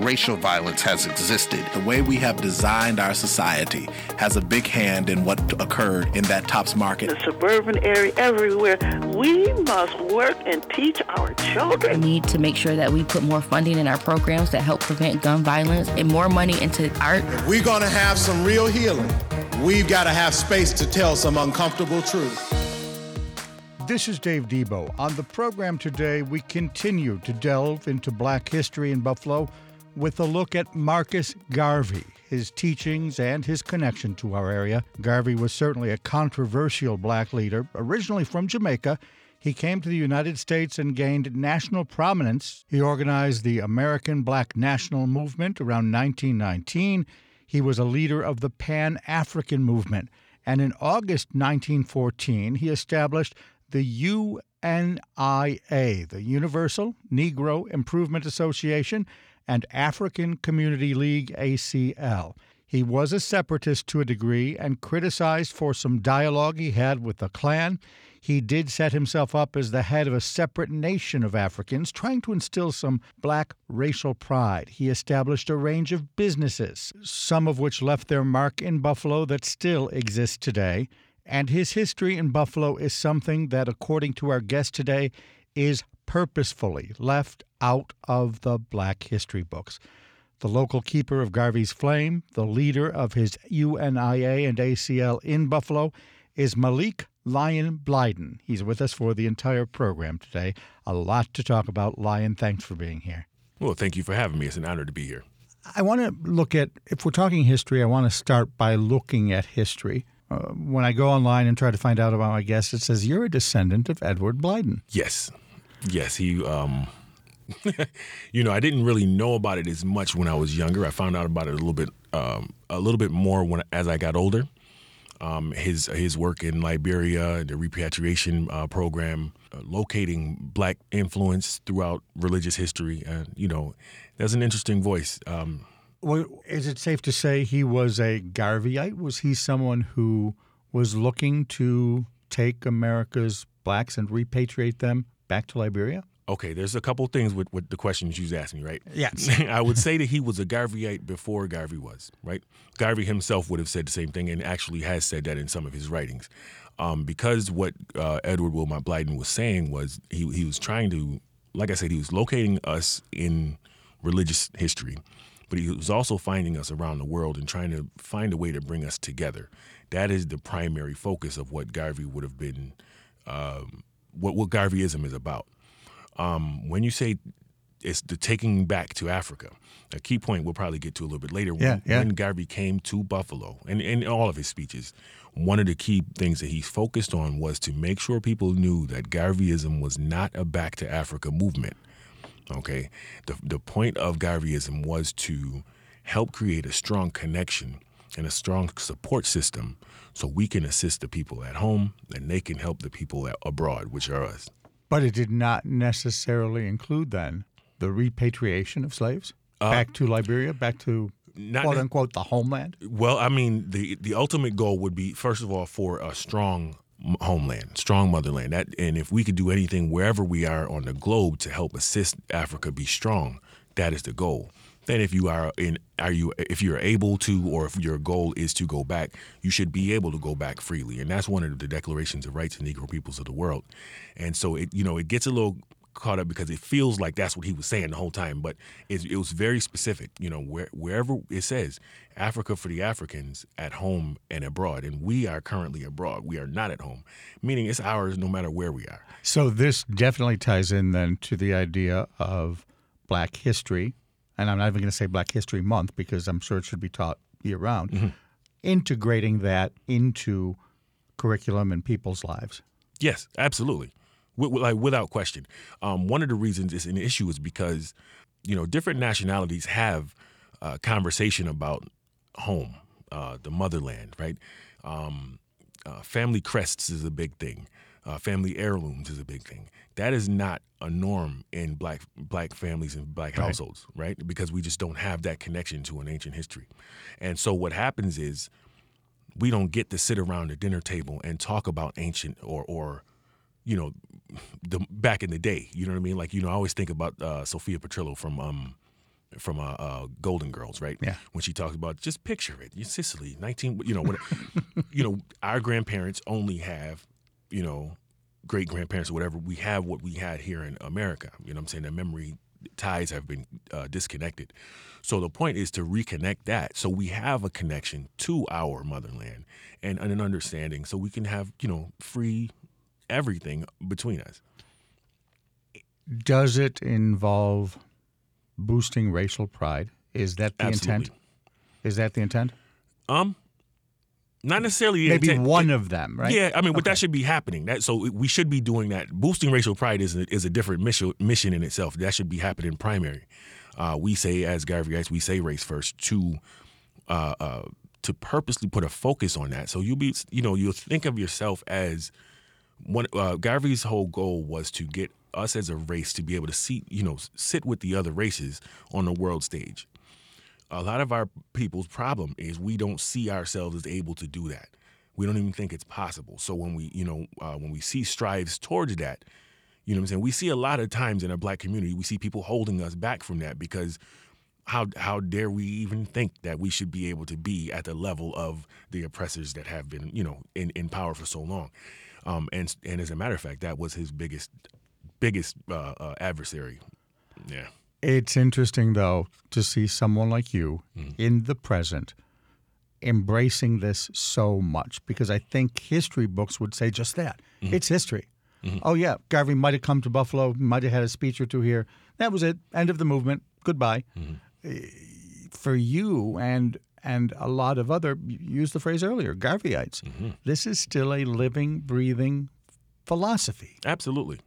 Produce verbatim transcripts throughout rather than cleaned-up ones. racial violence has existed. The way we have designed our society has a big hand in what occurred in that Tops market. The suburban area, everywhere. We must work and teach our children. We need to make sure that we put more funding in our programs that help prevent gun violence and more money into art. If we're going to have some real healing, we've got to have space to tell some uncomfortable truth. This is Dave Debo. On the program today, we continue to delve into Black history in Buffalo with a look at Marcus Garvey, his teachings, and his connection to our area. Garvey was certainly a controversial Black leader. Originally from Jamaica, he came to the United States and gained national prominence. He organized the American Black National Movement around nineteen nineteen. He was a leader of the Pan-African movement. And in August nineteen fourteen, he established the U N I A, the Universal Negro Improvement Association, and African Community League, A C L. He was a separatist to a degree and criticized for some dialogue he had with the Klan. He did set himself up as the head of a separate nation of Africans, trying to instill some Black racial pride. He established a range of businesses, some of which left their mark in Buffalo that still exists today. And his history in Buffalo is something that, according to our guest today, is purposefully left out of the Black history books. The local keeper of Garvey's flame, the leader of his U N I A and A C L in Buffalo, is Malik Lion Blyden. He's with us for the entire program today. A lot to talk about. Lion, thanks for being here. Well, thank you for having me. It's an honor to be here. I want to look at, if we're talking history, I want to start by looking at history. Uh, when I go online and try to find out about my guest, it says you're a descendant of Edward Blyden. Yes. Yes, he, um, you know, I didn't really know about it as much when I was younger. I found out about it a little bit, um, a little bit more when as I got older. Um, his his work in Liberia, the repatriation uh, program, uh, locating Black influence throughout religious history, uh, you know, that's an interesting voice. Um, well, is it safe to say he was a Garveyite? Was he someone who was looking to take America's Blacks and repatriate them back to Liberia? Okay, there's a couple things with, with the questions you was asking me, right? Yes. I would say that he was a Garveyite before Garvey was, right? Garvey himself would have said the same thing and actually has said that in some of his writings. Um, because what uh, Edward Wilmot Blyden was saying was he, he was trying to, like I said, he was locating us in religious history, but he was also finding us around the world and trying to find a way to bring us together. That is the primary focus of what Garvey would have been um, What, what Garveyism is about. Um, when you say it's the taking back to Africa, a key point we'll probably get to a little bit later. Yeah, when, yeah. when Garvey came to Buffalo, and in all of his speeches, one of the key things that he focused on was to make sure people knew that Garveyism was not a back to Africa movement. Okay, the the point of Garveyism was to help create a strong connection and a strong support system so we can assist the people at home and they can help the people abroad, which are us. But it did not necessarily include, then, the repatriation of slaves uh, back to Liberia, back to, quote-unquote, the homeland? Well, I mean, the, the ultimate goal would be, first of all, for a strong homeland, strong motherland. That, and if we could do anything wherever we are on the globe to help assist Africa be strong, that is the goal. Then, if you are in, are you if you're able to, or if your goal is to go back, you should be able to go back freely, and that's one of the declarations of rights of Negro peoples of the world. And so, it you know, it gets a little caught up because it feels like that's what he was saying the whole time, but it, it was very specific. You know, where, wherever it says Africa for the Africans at home and abroad, and we are currently abroad. We are not at home, meaning it's ours no matter where we are. So this definitely ties in then to the idea of Black history. And I'm not even going to say Black History Month because I'm sure it should be taught year-round, mm-hmm. integrating that into curriculum and people's lives. Yes, absolutely, w- like without question. Um, one of the reasons it's an issue is because, you know, different nationalities have a conversation about home, uh, the motherland, right? Um, Uh, family crests is a big thing. Uh, family heirlooms is a big thing. That is not a norm in black black families and black right. households, right? Because we just don't have that connection to an ancient history. And so what happens is we don't get to sit around the dinner table and talk about ancient or, or you know, the back in the day. You know what I mean? Like, you know, I always think about uh, Sophia Petrillo from um, from uh, uh, Golden Girls, right? Yeah. When she talks about, just picture it, in Sicily, nineteen, you know, when, you know, our grandparents only have, you know, great-grandparents or whatever, we have what we had here in America. You know what I'm saying? The memory ties have been uh, disconnected. So the point is to reconnect that. So we have a connection to our motherland and an understanding so we can have, you know, free everything between us. Does it involve boosting racial pride? Is that the Absolutely. intent? Is that the intent? Um. Not necessarily the maybe intent. one of them, right? Yeah, I mean, what okay. that should be happening. That so we should be doing that. Boosting racial pride is a, is a different mission, mission in itself. That should be happening primary. Uh, we say, as Garveyites, we say race first to uh, uh, to purposely put a focus on that. So you'll be, you know, you'll think of yourself as one. Uh, Garvey's whole goal was to get us as a race to be able to see, you know, sit with the other races on the world stage. A lot of our people's problem is we don't see ourselves as able to do that. We don't even think it's possible. So when we, you know, uh, when we see strives towards that, you know what I'm saying? We see a lot of times in our black community, we see people holding us back from that because how how dare we even think that we should be able to be at the level of the oppressors that have been, you know, in, in power for so long. Um, and and as a matter of fact, that was his biggest, biggest uh, uh, adversary. Yeah. It's interesting, though, to see someone like you mm. in the present embracing this so much, because I think history books would say just that. Mm-hmm. It's history. Mm-hmm. Oh, yeah, Garvey might have come to Buffalo, might have had a speech or two here. That was it. End of the movement. Goodbye. Mm-hmm. For you and and a lot of other, you used the phrase earlier, Garveyites, mm-hmm. this is still a living, breathing philosophy. Absolutely.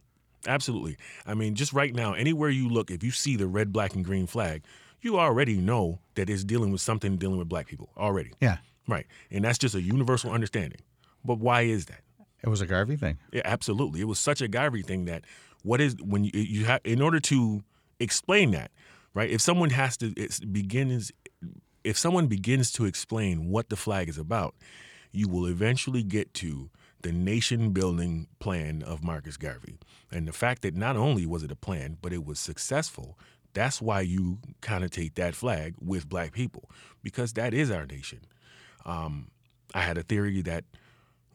Absolutely. I mean, just right now, anywhere you look, if you see the red, black, and green flag, you already know that it's dealing with something dealing with black people already. Yeah. Right. And that's just a universal understanding. But why is that? It was a Garvey thing. Yeah, absolutely. It was such a Garvey thing that what is when you, you have in order to explain that, right? If someone has to it's begins if someone begins to explain what the flag is about, you will eventually get to the nation-building plan of Marcus Garvey. And the fact that not only was it a plan, but it was successful, that's why you connotate that flag with black people, because that is our nation. Um, I had a theory that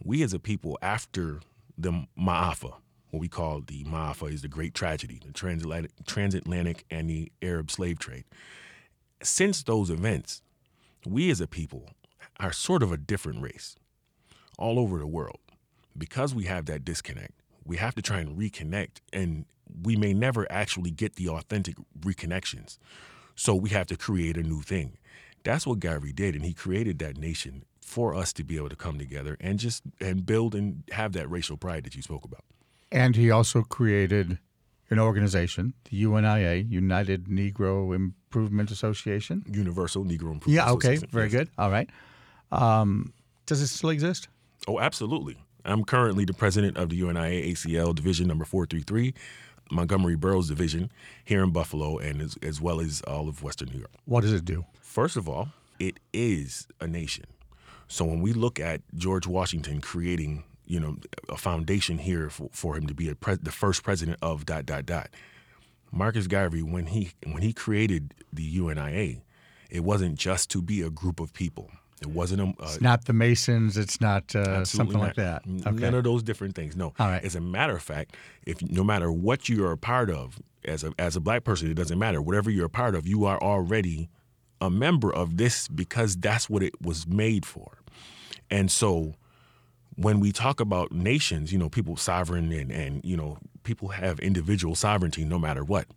we as a people, after the Ma'afa, what we call the Ma'afa is the great tragedy, the transatlantic, transatlantic and the Arab slave trade. Since those events, we as a people are sort of a different race all over the world. Because we have that disconnect, we have to try and reconnect, and we may never actually get the authentic reconnections. So we have to create a new thing. That's what Garvey did, and he created that nation for us to be able to come together and just and build and have that racial pride that you spoke about. And he also created an organization, the U N I A, United Negro Improvement Association. Universal Negro Improvement yeah, okay, Association. Yeah, okay, very good. All right. Um, does it still exist? Oh, absolutely. I'm currently the president of the U N I A A C L division number four three three, Montgomery Burroughs division here in Buffalo, and as, as well as all of Western New York. What does it do? First of all, it is a nation. So when we look at George Washington creating, you know, a foundation here for, for him to be a pres- the first president of dot dot dot, Marcus Garvey, when he when he created the U N I A, it wasn't just to be a group of people. It wasn't a. Uh, it's not the Masons. It's not uh, something not. like that. Okay. None of those different things. No. All right. As a matter of fact, if no matter what you are a part of, as a as a black person, it doesn't matter. Whatever you're a part of, you are already a member of this because that's what it was made for. And so, when we talk about nations, you know, people sovereign and and you know, people have individual sovereignty no matter what,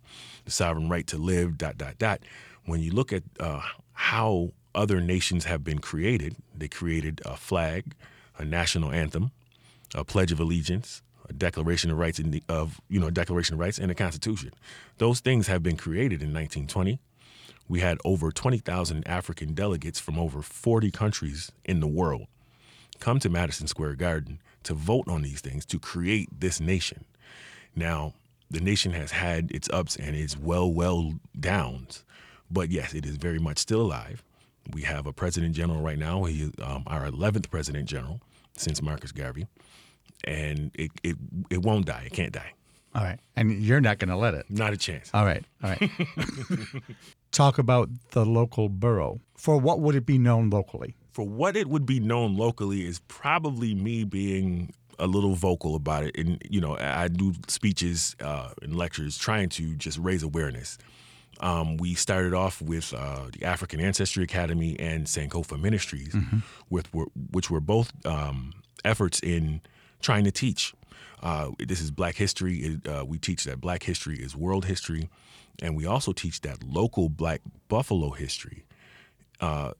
the sovereign right to live. Dot dot dot. When you look at uh, how other nations have been created. They created a flag, a national anthem, a Pledge of Allegiance, a Declaration of Rights, in the, of you know, Declaration of Rights, and a Constitution. Those things have been created in nineteen twenty. We had over twenty thousand African delegates from over forty countries in the world come to Madison Square Garden to vote on these things, to create this nation. Now, the nation has had its ups and its well, well downs. But yes, it is very much still alive. We have a president general right now. He is um, our eleventh president general since Marcus Garvey. And it, it it won't die. It can't die. All right. And you're not going to let it. Not a chance. All right. All right. Talk about the local borough. For what would it be known locally? For what it would be known locally is probably me being a little vocal about it. And, you know, I do speeches uh, and lectures trying to just raise awareness. Um, we started off with uh, the African Ancestry Academy and Sankofa Ministries, mm-hmm. with which were both um, efforts in trying to teach. Uh, this is Black history. It, uh, we teach that Black history is world history, and we also teach that local Black Buffalo history uh,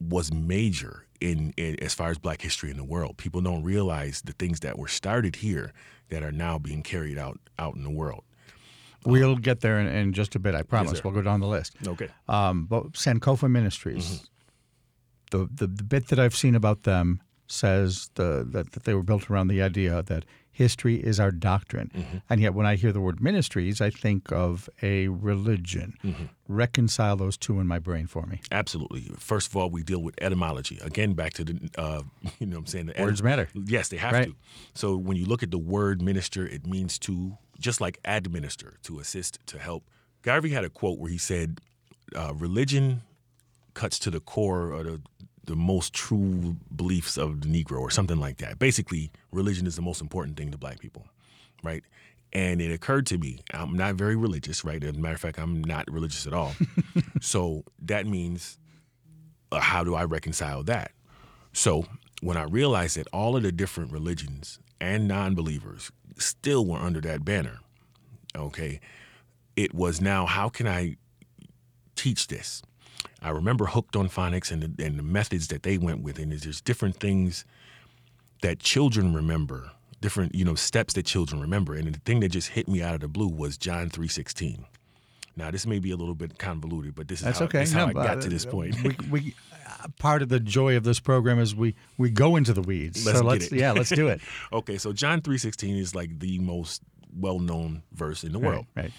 was major in, in as far as Black history in the world. People don't realize the things that were started here that are now being carried out out in the world. We'll get there in, in just a bit, I promise. Yes, we'll go down the list. Okay. Um, but Sankofa Ministries, mm-hmm. the, the the bit that I've seen about them says the, that, that they were built around the idea that history is our doctrine. Mm-hmm. And yet when I hear the word ministries, I think of a religion. Mm-hmm. Reconcile those two in my brain for me. Absolutely. First of all, we deal with etymology. Again, back to the, uh, you know what I'm saying? The Words etym- matter. Yes, they have right. to. So when you look at the word minister, it means to, just like administer, to assist, to help. Garvey had a quote where he said, uh, religion cuts to the core or the the most true beliefs of the Negro or something like that. Basically, religion is the most important thing to Black people, right? And it occurred to me, I'm not very religious, right? As a matter of fact, I'm not religious at all. So that means, uh, how do I reconcile that? So when I realized that all of the different religions and non-believers still were under that banner, okay, it was now, how can I teach this? I remember Hooked on Phonics and the, and the methods that they went with, and there's different things that children remember, different, you know, steps that children remember. And the thing that just hit me out of the blue was John three sixteen. Now, this may be a little bit convoluted, but this is That's how, okay. this how no, I got uh, to this point. We, we, uh, part of the joy of this program is we, we go into the weeds. Let's so let's it. Yeah, let's do it. Okay, so John three sixteen is like the most well-known verse in the right, world. Right.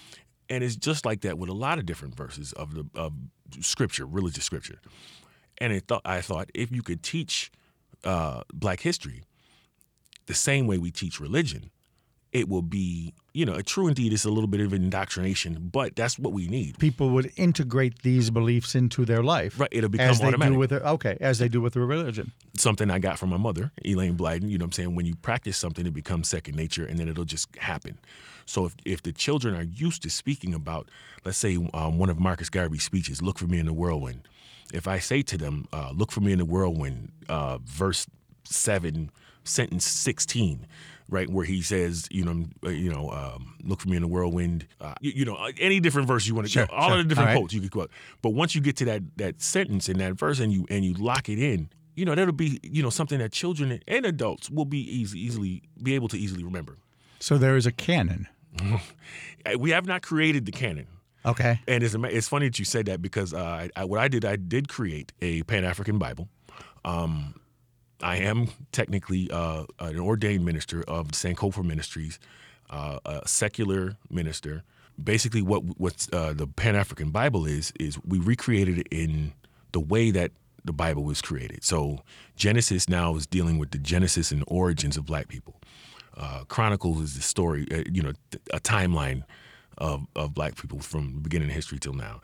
And it's just like that with a lot of different verses of the of scripture, religious scripture. And it th- I thought, if you could teach uh, Black history the same way we teach religion, it will be, you know, true indeed, it's a little bit of indoctrination, but that's what we need. People would integrate these beliefs into their life. Right, it'll become as automatic. They do with their, okay, as they do with their religion. Something I got from my mother, Elaine Blyden, you know what I'm saying? When you practice something, it becomes second nature, and then it'll just happen. So if, if the children are used to speaking about, let's say um, one of Marcus Garvey's speeches, look for me in the whirlwind. If I say to them, uh, look for me in the whirlwind, uh, verse seven, sentence sixteen, right, where he says, you know, you know, um, look for me in the whirlwind, uh, you, you know, any different verse you want to sure, all sure. of the different all quotes right. you could quote. But once you get to that that sentence in that verse and you and you lock it in, you know, that'll be, you know, something that children and adults will be easy, easily be able to easily remember. So there is a canon. We have not created the canon. Okay. And it's it's funny that you said that because uh, I, what I did, I did create a Pan-African Bible. Um, I am technically uh, an ordained minister of Sankofa Ministries, uh, a secular minister. Basically, what what's, uh, the Pan-African Bible is, is we recreated it in the way that the Bible was created. So Genesis now is dealing with the genesis and origins of Black people. Uh, Chronicles is the story, uh, you know, th- a timeline of, of Black people from the beginning of history till now.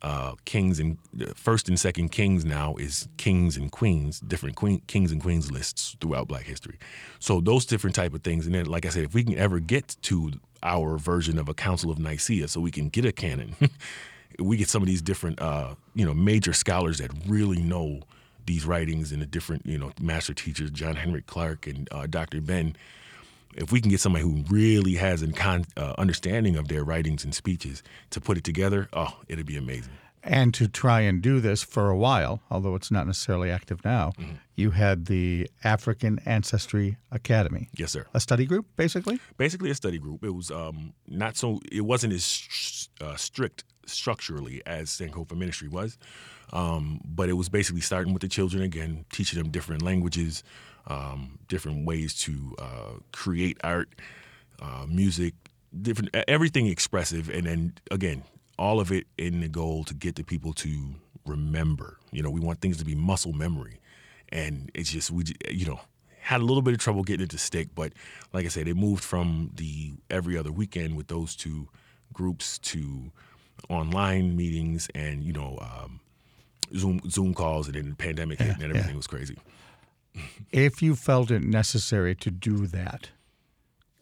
Uh, Kings and uh, First and Second Kings now is kings and queens, different queen, kings and queens lists throughout Black history. So those different type of things. And then, like I said, if we can ever get to our version of a Council of Nicaea, so we can get a canon, we get some of these different, uh, you know, major scholars that really know these writings and the different, you know, master teachers, John Henry Clark and uh, Doctor Ben. If we can get somebody who really has an con- uh, understanding of their writings and speeches to put it together, oh, it'd be amazing. And to try and do this for a while, although it's not necessarily active now, mm-hmm. you had the African Ancestry Academy. Yes, sir. A study group, basically? Basically a study group. It was um, not so. It wasn't as uh, strict structurally as Sankofa Ministry was. Um, but it was basically starting with the children again, teaching them different languages, um, different ways to uh, create art, uh, music, different everything expressive. And then, again, all of it in the goal to get the people to remember. You know, we want things to be muscle memory. And it's just, we, you know, had a little bit of trouble getting it to stick. But like I said, it moved from the every other weekend with those two groups to online meetings and, you know, um, Zoom Zoom calls, and then the pandemic hit, yeah, and everything yeah. was crazy. If you felt it necessary to do that,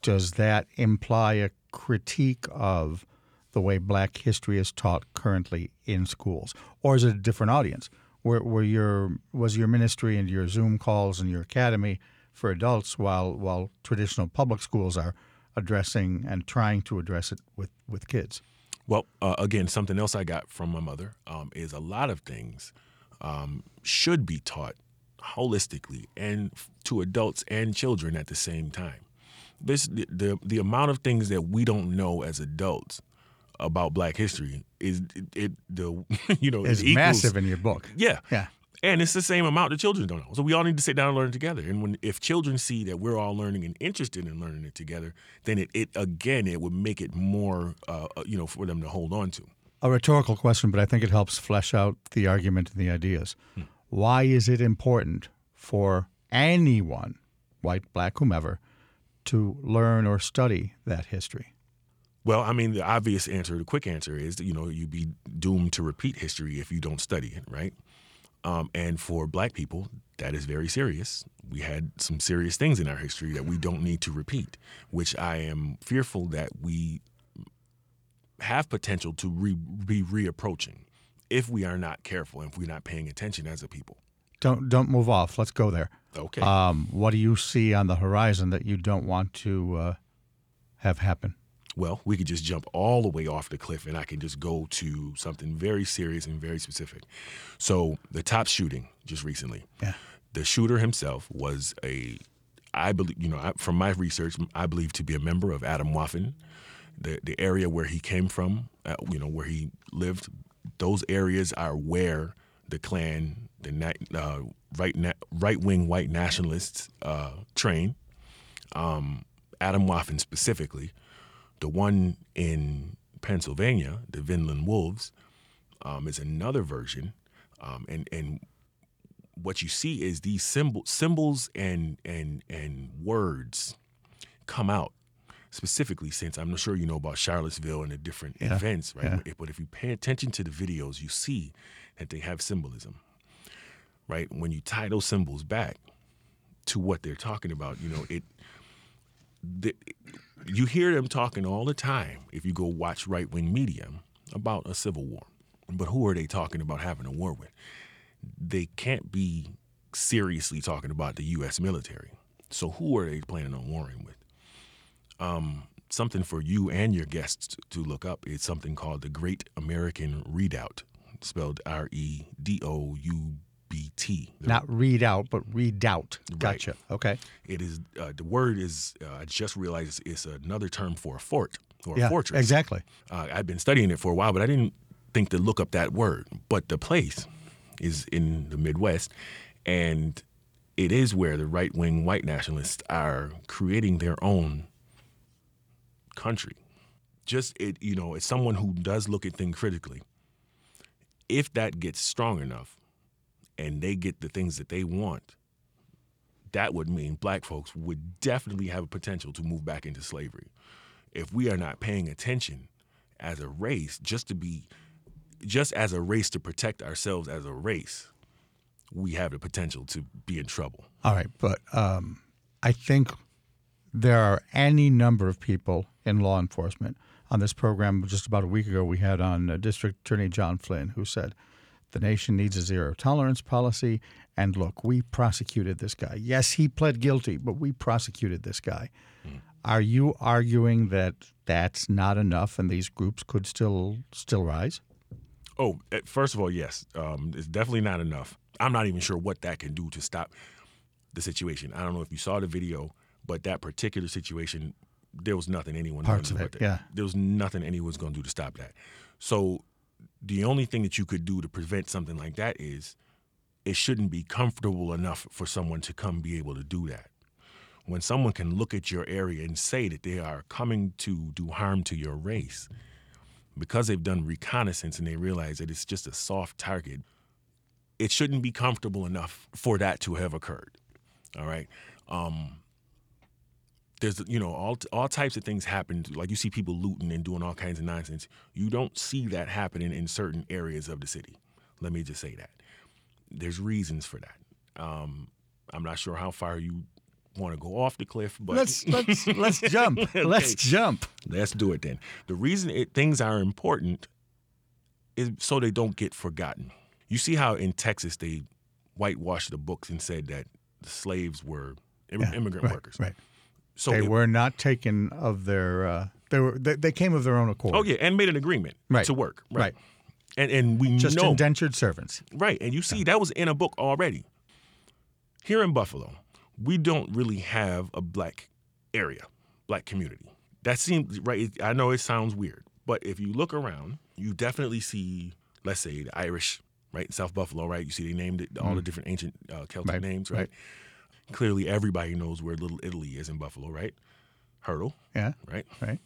does that imply a critique of the way Black history is taught currently in schools? Or is it a different audience? Were, were your, was your ministry and your Zoom calls and your academy for adults while while traditional public schools are addressing and trying to address it with, with kids? Well, uh, again, something else I got from my mother um, is a lot of things um, should be taught holistically and to adults and children at the same time. This the, the the amount of things that we don't know as adults about Black history is it, it the you know it's massive in your book. Yeah, yeah, and it's the same amount that children don't know. So we all need to sit down and learn together. And when if children see that we're all learning and interested in learning it together, then it, it again it would make it more uh, you know for them to hold on to. A rhetorical question, but I think it helps flesh out the argument and the ideas. Hmm. Why is it important for anyone, white, Black, whomever, to learn or study that history? Well, I mean, the obvious answer, the quick answer is, you know, you'd be doomed to repeat history if you don't study it, right? Um, and for Black people, that is very serious. We had some serious things in our history that we don't need to repeat, which I am fearful that we have potential to re- be reapproaching if we are not careful and if we're not paying attention as a people. Don't don't move off. Let's go there. Okay. Um, what do you see on the horizon that you don't want to uh, have happen? Well, we could just jump all the way off the cliff, and I can just go to something very serious and very specific. So the Tops shooting just recently. Yeah. The shooter himself was a, I believe, you know, I, from my research, I believe to be a member of Atomwaffen, the the area where he came from, uh, you know, where he lived. Those areas are where the Klan, the uh, right na- right-wing white nationalists uh, train, um, Atomwaffen specifically. The one in Pennsylvania, the Vinland Wolves, um, is another version. Um, and, and what you see is these symbol, symbols and, and, and words come out, specifically since I'm not sure you know about Charlottesville and the different yeah. events, right? Yeah. But if you pay attention to the videos, you see that they have symbolism, right? When you tie those symbols back to what they're talking about, you know, it... The, you hear them talking all the time if you go watch right-wing media about a civil war. But who are they talking about having a war with? They can't be seriously talking about the U S military. So who are they planning on warring with? Um, something for you and your guests to look up is something called the Great American Redoubt, spelled R E D O U B T. Not read out, but redoubt. Gotcha. Right. Okay. It is uh, the word is. Uh, I just realized it's another term for a fort or yeah, a fortress. Exactly. Uh, I've been studying it for a while, but I didn't think to look up that word. But the place is in the Midwest, and it is where the right-wing white nationalists are creating their own country. Just it, you know, as someone who does look at things critically, if that gets strong enough and they get the things that they want, that would mean Black folks would definitely have a potential to move back into slavery. If we are not paying attention as a race, just to be, just as a race to protect ourselves as a race, we have the potential to be in trouble. All right, but um, I think there are any number of people in law enforcement. On this program just about a week ago, we had on uh, District Attorney John Flynn, who said, the nation needs a zero-tolerance policy, and look, we prosecuted this guy. Yes, he pled guilty, but we prosecuted this guy. Mm. Are you arguing that that's not enough and these groups could still still rise? Oh, first of all, yes. Um, it's definitely not enough. I'm not even sure what that can do to stop the situation. I don't know if you saw the video, but that particular situation, there was nothing anyone was going to do about that. Yeah. There was nothing anyone's going to do to stop that. So the only thing that you could do to prevent something like that is it shouldn't be comfortable enough for someone to come be able to do that. When someone can look at your area and say that they are coming to do harm to your race, because they've done reconnaissance and they realize that it's just a soft target, it shouldn't be comfortable enough for that to have occurred, all right? Um, there's, you know, all all types of things happen. Like you see people looting and doing all kinds of nonsense. You don't see that happening in certain areas of the city. Let me just say that. There's reasons for that. Um, I'm not sure how far you want to go off the cliff, but let's let's let's jump. Okay. Let's jump. Let's do it then. The reason it, things are important is so they don't get forgotten. You see how in Texas they whitewashed the books and said that the slaves were yeah, immigrant right, workers. Right. So they it, were not taken of their. Uh, they were. They, they came of their own accord. Oh yeah, and made an agreement right. to work. Right. right. And and we just know, indentured servants. Right. And you see yeah. that was in a book already. Here in Buffalo, we don't really have a black area, black community. That seems right. I know it sounds weird, but if you look around, you definitely see, let's say, the Irish, right? South Buffalo, right? You see they named it all mm. the different ancient uh, Celtic right. names, right? right? Clearly everybody knows where Little Italy is in Buffalo, right? Hurdle. Yeah. Right? Right.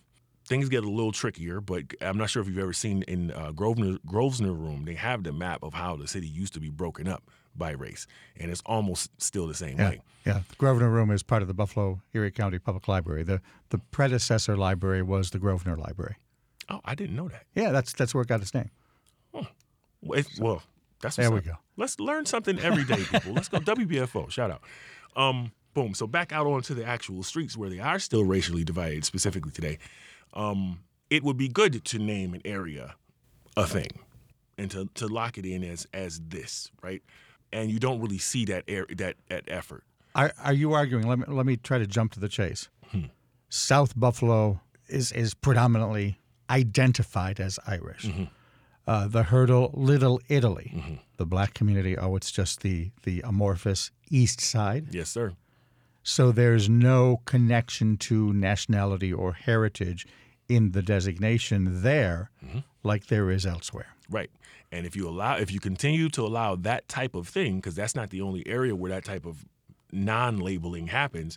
Things get a little trickier, but I'm not sure if you've ever seen in uh, Grosvenor, Grosvenor Room, they have the map of how the city used to be broken up by race, and it's almost still the same yeah, way. Yeah, the Grosvenor Room is part of the Buffalo Erie County Public Library. The the predecessor library was the Grosvenor Library. Oh, I didn't know that. Yeah, that's that's where it got its name. Huh. Well, it, so, well, that's what's there we up. go. Let's learn something every day, people. Let's go W B F O. Shout out. Um, boom. So back out onto the actual streets where they are still racially divided, specifically today. Um, it would be good to name an area a thing and to, to lock it in as as this, right? And you don't really see that air, that, that effort. Are, are you arguing? Let me, let me try to jump to the chase. Hmm. South Buffalo is, is predominantly identified as Irish. Mm-hmm. Uh, the Hurdle, Little Italy. Mm-hmm. The black community, oh, it's just the, the amorphous East Side. Yes, sir. So there's no connection to nationality or heritage in the designation there, mm-hmm. like there is elsewhere. Right, and if you allow, if you continue to allow that type of thing, because that's not the only area where that type of non-labeling happens,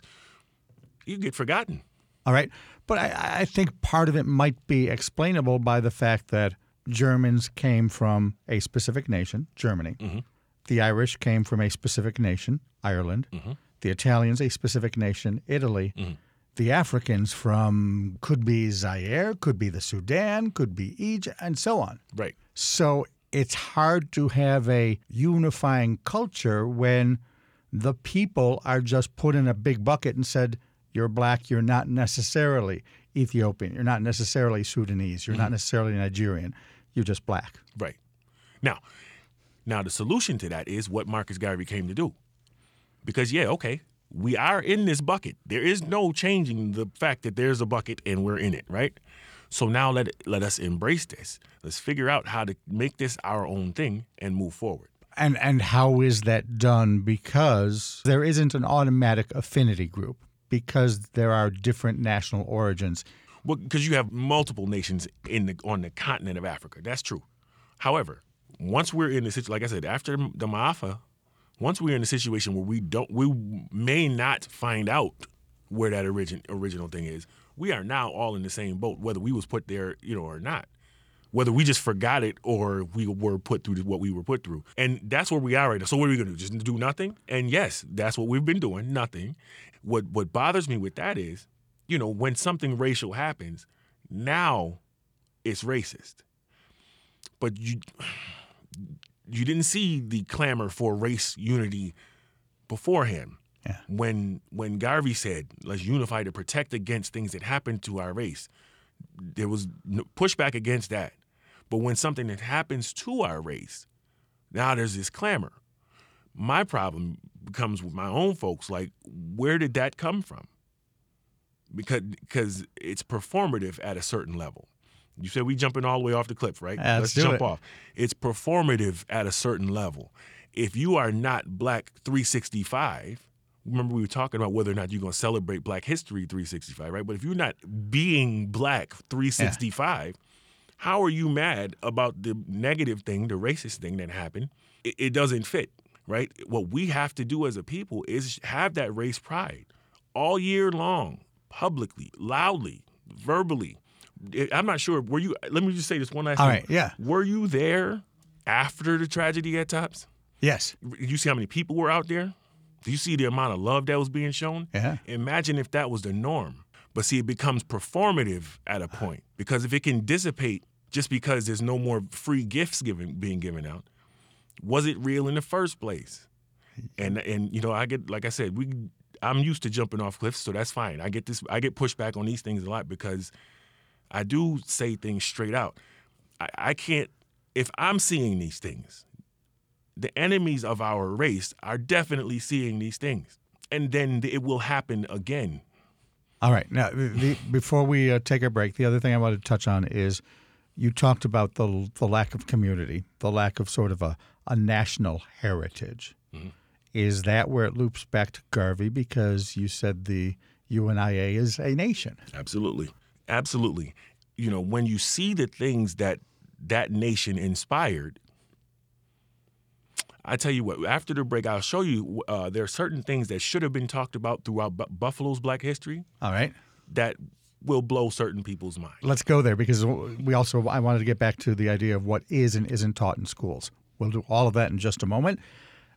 you get forgotten. All right, but I, I think part of it might be explainable by the fact that Germans came from a specific nation, Germany. Mm-hmm. The Irish came from a specific nation, Ireland. Mm-hmm. The Italians, a specific nation, Italy. Mm-hmm. The Africans from could be Zaire, could be the Sudan, could be Egypt, and so on. Right. So it's hard to have a unifying culture when the people are just put in a big bucket and said, you're black, you're not necessarily Ethiopian, you're not necessarily Sudanese, you're mm-hmm. not necessarily Nigerian, you're just black. Right. Now, now the solution to that is what Marcus Garvey came to do. Because, yeah, okay, we are in this bucket. There is no changing the fact that there's a bucket and we're in it, right? So now let it, let us embrace this. Let's figure out how to make this our own thing and move forward. And and how is that done? Because there isn't an automatic affinity group, because there are different national origins. Well, because you have multiple nations in the, on the continent of Africa. That's true. However, once we're in the situation, like I said, after the Ma'afa, once we're in a situation where we don't, we may not find out where that origin, original thing is, we are now all in the same boat, whether we was put there, you know, or not, whether we just forgot it or we were put through what we were put through. And that's where we are right now. So what are we going to do? Just do nothing? And yes, that's what we've been doing, nothing. What what bothers me with that is, you know, when something racial happens, now it's racist. But you... You didn't see the clamor for race unity beforehand. Yeah. When when Garvey said, let's unify to protect against things that happen to our race, there was no pushback against that. But when something that happens to our race, now there's this clamor. My problem comes with my own folks, like, where did that come from? Because, because it's performative at a certain level. You said we jumping all the way off the cliff, right? Let's, Let's do jump it. off. It's performative at a certain level. If you are not Black three sixty-five, remember we were talking about whether or not you're going to celebrate Black History three sixty-five, right? But if you're not being Black three sixty-five, yeah. How are you mad about the negative thing, the racist thing that happened? It, it doesn't fit, right? What we have to do as a people is have that race pride all year long, publicly, loudly, verbally. I'm not sure. Were you? Let me just say this one last all thing. All right, yeah. Were you there after the tragedy at Tops? Yes. Did you see how many people were out there? Do you see the amount of love that was being shown? Yeah. Imagine if that was the norm. But see, it becomes performative at a point, because if it can dissipate just because there's no more free gifts given, being given out, was it real in the first place? And and you know, I get, like I said, we I'm used to jumping off cliffs, so that's fine. I get this, I get pushed back on these things a lot because I do say things straight out. I, I can't, if I'm seeing these things, the enemies of our race are definitely seeing these things. And then it will happen again. All right. Now, the, before we uh, take a break, the other thing I wanted to touch on is you talked about the the lack of community, the lack of sort of a, a national heritage. Mm-hmm. Is that where it loops back to Garvey? Because you said the U N I A is a nation. Absolutely. Absolutely. You know, when you see the things that that nation inspired, I tell you what, after the break, I'll show you uh, there are certain things that should have been talked about throughout B- Buffalo's Black history. All right. That will blow certain people's minds. Let's go there, because we also, I wanted to get back to the idea of what is and isn't taught in schools. We'll do all of that in just a moment.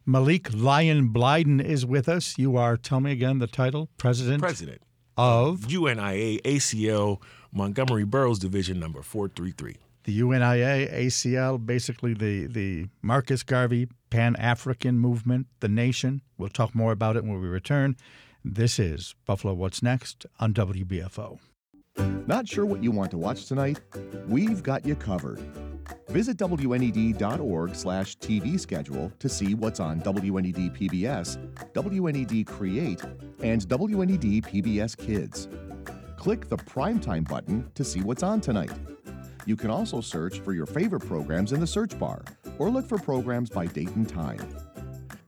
Malik Lion Blyden is with us. You are, tell me again the title, President? President. Of? U N I A A C L Montgomery Burroughs Division number four thirty-three. The U N I A, A C L, basically the, the Marcus Garvey Pan-African Movement, the nation. We'll talk more about it when we return. This is Buffalo What's Next on W B F O. Not sure what you want to watch tonight? We've got you covered. Visit WNED.org slash TV schedule to see what's on W N E D P B S, W N E D Create, and W N E D P B S Kids. Click the Primetime button to see what's on tonight. You can also search for your favorite programs in the search bar or look for programs by date and time.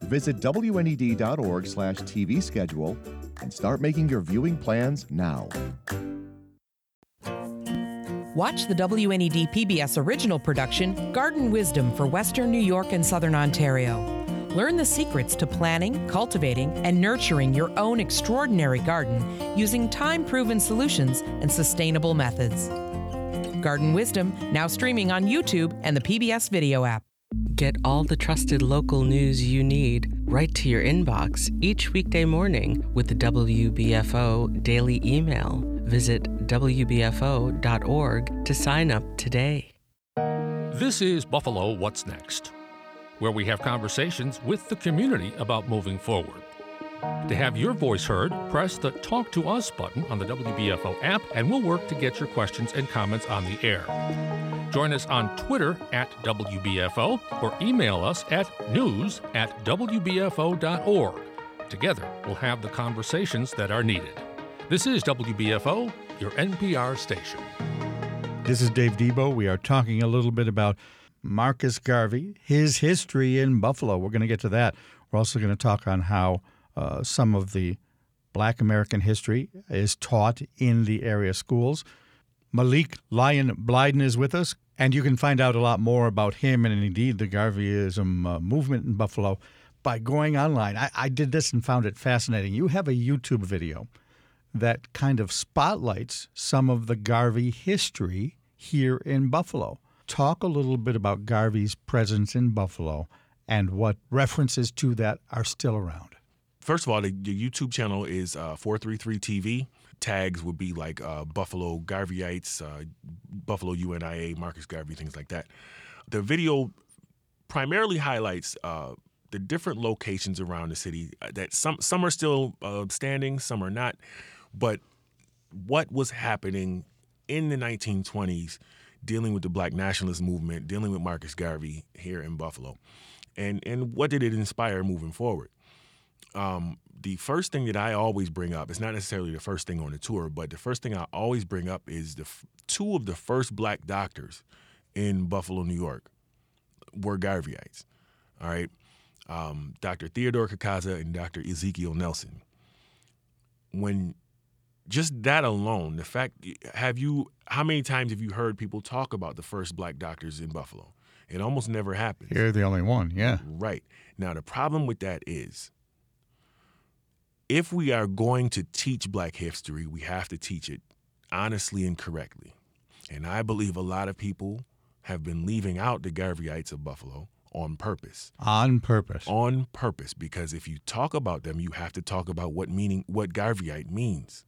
Visit WNED.org slash TV schedule and start making your viewing plans now. Watch the W N E D P B S original production, Garden Wisdom for Western New York and Southern Ontario. Learn the secrets to planning, cultivating, and nurturing your own extraordinary garden using time-proven solutions and sustainable methods. Garden Wisdom, now streaming on YouTube and the P B S video app. Get all the trusted local news you need right to your inbox each weekday morning with the W B F O Daily Email. Visit W B F O dot org to sign up today. This is Buffalo What's Next, where we have conversations with the community about moving forward. To have your voice heard, press the Talk to Us button on the W B F O app, and we'll work to get your questions and comments on the air. Join us on Twitter at W B F O or email us at news at W B F O dot org. Together, we'll have the conversations that are needed. This is W B F O, your N P R station. This is Dave Debo. We are talking a little bit about Marcus Garvey, his history in Buffalo. We're going to get to that. We're also going to talk on how Uh, some of the Black American history is taught in the area schools. Malik Lion Blyden is with us, and you can find out a lot more about him and indeed the Garveyism uh, movement in Buffalo by going online. I, I did this and found it fascinating. You have a YouTube video that kind of spotlights some of the Garvey history here in Buffalo. Talk a little bit about Garvey's presence in Buffalo and what references to that are still around. First of all, the YouTube channel is uh, four thirty-three T V. Tags would be like uh, Buffalo Garveyites, uh, Buffalo U N I A, Marcus Garvey, things like that. The video primarily highlights uh, the different locations around the city. That some some are still uh, standing, some are not. But what was happening in the nineteen twenties, dealing with the Black nationalist movement, dealing with Marcus Garvey here in Buffalo, and and what did it inspire moving forward? Um, the first thing that I always bring up, it's not necessarily the first thing on the tour, but the first thing I always bring up is the f- two of the first Black doctors in Buffalo, New York, were Garveyites, all right? Um, Doctor Theodore Kakaza and Doctor Ezekiel Nelson. When Just that alone, the fact, have you, how many times have you heard people talk about the first black doctors in Buffalo? It almost never happens. You're the only one, yeah. Right. Now, the problem with that is, if we are going to teach black history, we have to teach it honestly and correctly. And I believe a lot of people have been leaving out the Garveyites of Buffalo on purpose. On purpose. On purpose, because if you talk about them, you have to talk about what meaning, what Garveyite means.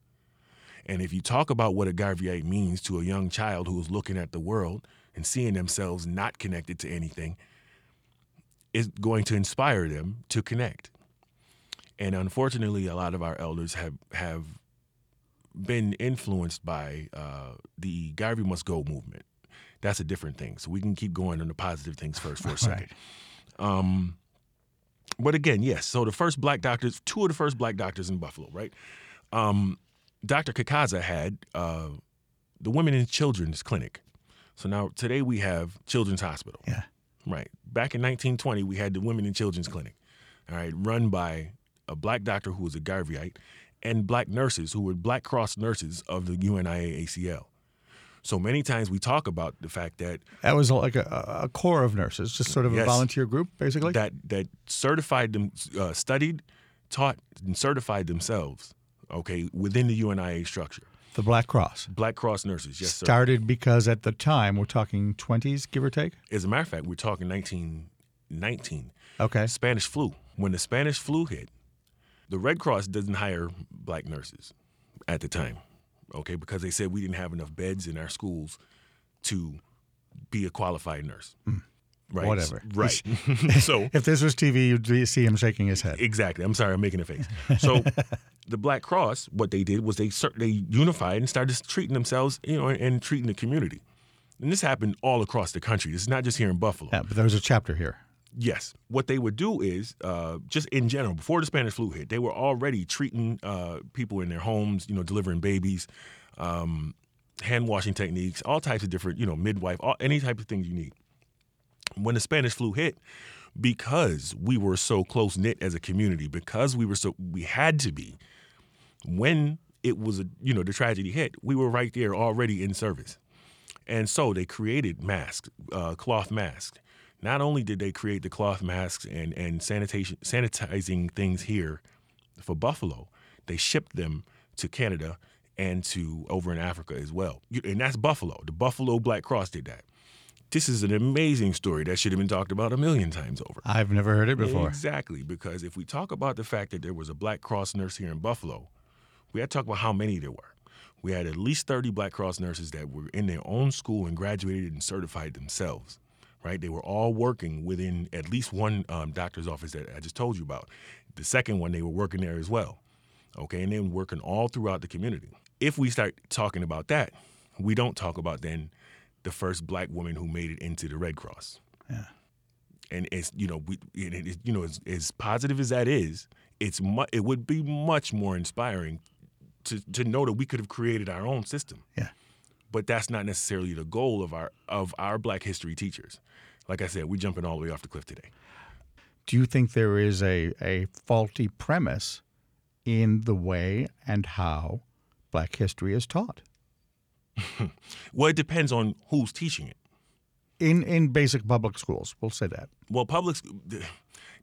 And if you talk about what a Garveyite means to a young child who is looking at the world and seeing themselves not connected to anything, it's going to inspire them to connect. And unfortunately, a lot of our elders have, have been influenced by uh, the Garvey Must Go movement. That's a different thing. So we can keep going on the positive things first for a second. Right. Um, but again, yes, so the first black doctors, two of the first black doctors in Buffalo, right? Um, Doctor Kakaza had uh, the Women and Children's Clinic. So now today we have Children's Hospital. Yeah. Right. Back in nineteen twenty, we had the Women and Children's Clinic, all right, run by a black doctor who was a Garveyite and black nurses who were Black Cross nurses of the U N I A A C L. So many times we talk about the fact that that was like a, a corps of nurses, just sort of yes, a volunteer group, basically that that certified them, uh, studied, taught, and certified themselves. Okay, within the U N I A structure, the Black Cross, Black Cross nurses, yes, sir. Started because at the time we're talking twenties, give or take. As a matter of fact, we're talking nineteen nineteen. Okay, Spanish flu. When the Spanish flu hit, the Red Cross doesn't hire black nurses at the time. Okay, because they said we didn't have enough beds in our schools to be a qualified nurse. Mm. Right. Whatever. Right. So if this was T V, you'd see him shaking his head. Exactly. I'm sorry, I'm making a face. So the Black Cross, what they did was they they unified and started treating themselves, you know, and, and treating the community. And this happened all across the country. This is not just here in Buffalo. Yeah, but there was a chapter here. Yes. What they would do is, uh, just in general, before the Spanish flu hit, they were already treating uh, people in their homes, you know, delivering babies, um, hand-washing techniques, all types of different, you know, midwife, all, any type of things you need. When the Spanish flu hit, because we were so close-knit as a community, because we were so, we had to be, when it was, a, you know, the tragedy hit, we were right there already in service. And so they created masks, uh, cloth masks. Not only did they create the cloth masks and, and sanitation sanitizing things here for Buffalo, they shipped them to Canada and to over in Africa as well. And that's Buffalo. The Buffalo Black Cross did that. This is an amazing story that should have been talked about a million times over. I've never heard it before. Exactly, because if we talk about the fact that there was a Black Cross nurse here in Buffalo, we had to talk about how many there were. We had at least thirty Black Cross nurses that were in their own school and graduated and certified themselves. Right? They were all working within at least one um, doctor's office that I just told you about. The second one, they were working there as well. Okay, and they were working all throughout the community. If we start talking about that, we don't talk about then the first black woman who made it into the Red Cross. Yeah. And it's, you know, we, it, it, you know, as, as positive as that is, it's mu- it would be much more inspiring to to know that we could have created our own system. Yeah. But that's not necessarily the goal of our of our black history teachers. Like I said, we're jumping all the way off the cliff today. Do you think there is a, a faulty premise in the way and how black history is taught? Well, it depends on who's teaching it. In in basic public schools, we'll say that. Well, public,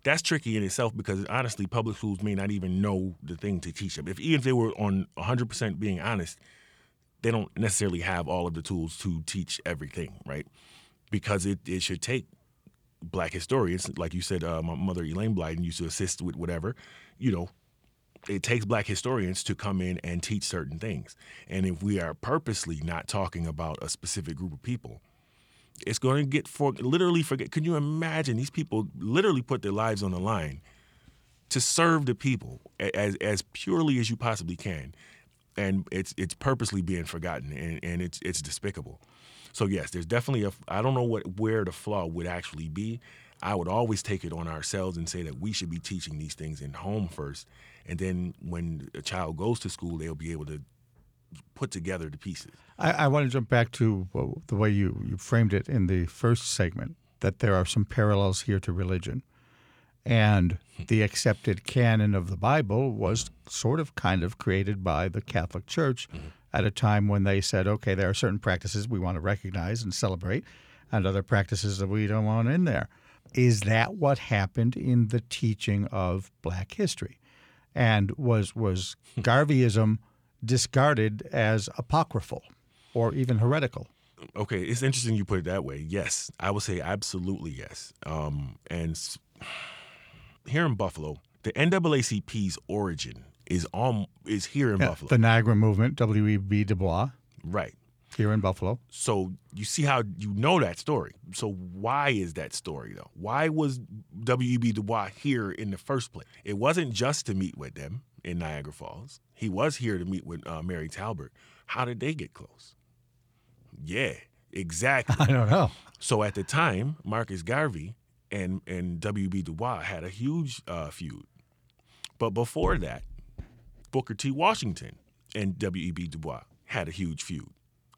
that's tricky in itself because, honestly, public schools may not even know the thing to teach them. If Even if they were on one hundred percent being honest, they don't necessarily have all of the tools to teach everything, right? Because it, it should take black historians, like you said, uh, my mother Elaine Blyden used to assist with whatever, you know, it takes black historians to come in and teach certain things. And if we are purposely not talking about a specific group of people, it's going to get for literally forget. Can you imagine these people literally put their lives on the line to serve the people as as purely as you possibly can? And it's it's purposely being forgotten, and, and it's it's despicable. So yes, there's definitely a I don't know what where the flaw would actually be. I would always take it on ourselves and say that we should be teaching these things in home first, and then when a child goes to school, they'll be able to put together the pieces. I, I want to jump back to well, the way you, you framed it in the first segment, that there are some parallels here to religion. And the accepted canon of the Bible was sort of kind of created by the Catholic Church mm-hmm. at a time when they said, okay, there are certain practices we want to recognize and celebrate and other practices that we don't want in there. Is that what happened in the teaching of Black history? And was was Garveyism discarded as apocryphal or even heretical? Okay, it's interesting you put it that way. Yes, I would say absolutely yes. Um, and here in Buffalo, the N double A C P's origin is on, is here in yeah, Buffalo. The Niagara Movement, W E B Du Bois. Right. Here in Buffalo. So you see how you know that story. So why is that story, though? Why was W E B Du Bois here in the first place? It wasn't just to meet with them in Niagara Falls. He was here to meet with uh, Mary Talbert. How did they get close? Yeah, exactly. I don't know. So at the time, Marcus Garvey and, and W E B Du Bois had a huge uh, feud. But before that, Booker T. Washington and W E B Du Bois had a huge feud.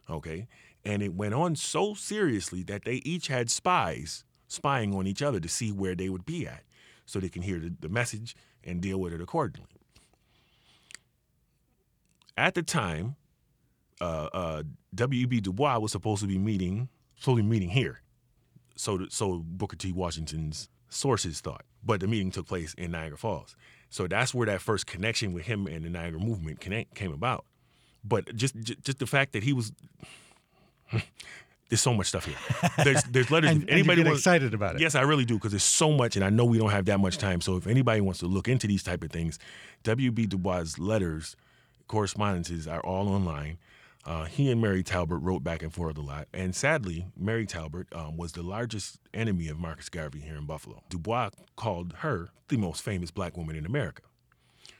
Okay, and it went on so seriously that they each had spies spying on each other to see where they would be at so they can hear the, the message and deal with it accordingly. At the time, uh, uh, W E B. Du Bois was supposed to be meeting, supposed to be meeting here, so, the, so Booker T. Washington's sources thought. But the meeting took place in Niagara Falls. So that's where that first connection with him and the Niagara Movement connect, came about. But just just the fact that he was, there's so much stuff here. There's there's letters. and, anybody and you get excited about it? Yes, I really do, because there's so much, and I know we don't have that much time. So if anybody wants to look into these type of things, W E B. Du Bois' letters, correspondences are all online. Uh, he and Mary Talbert wrote back and forth a lot. And sadly, Mary Talbert um, was the largest enemy of Marcus Garvey here in Buffalo. Du Bois called her the most famous Black woman in America.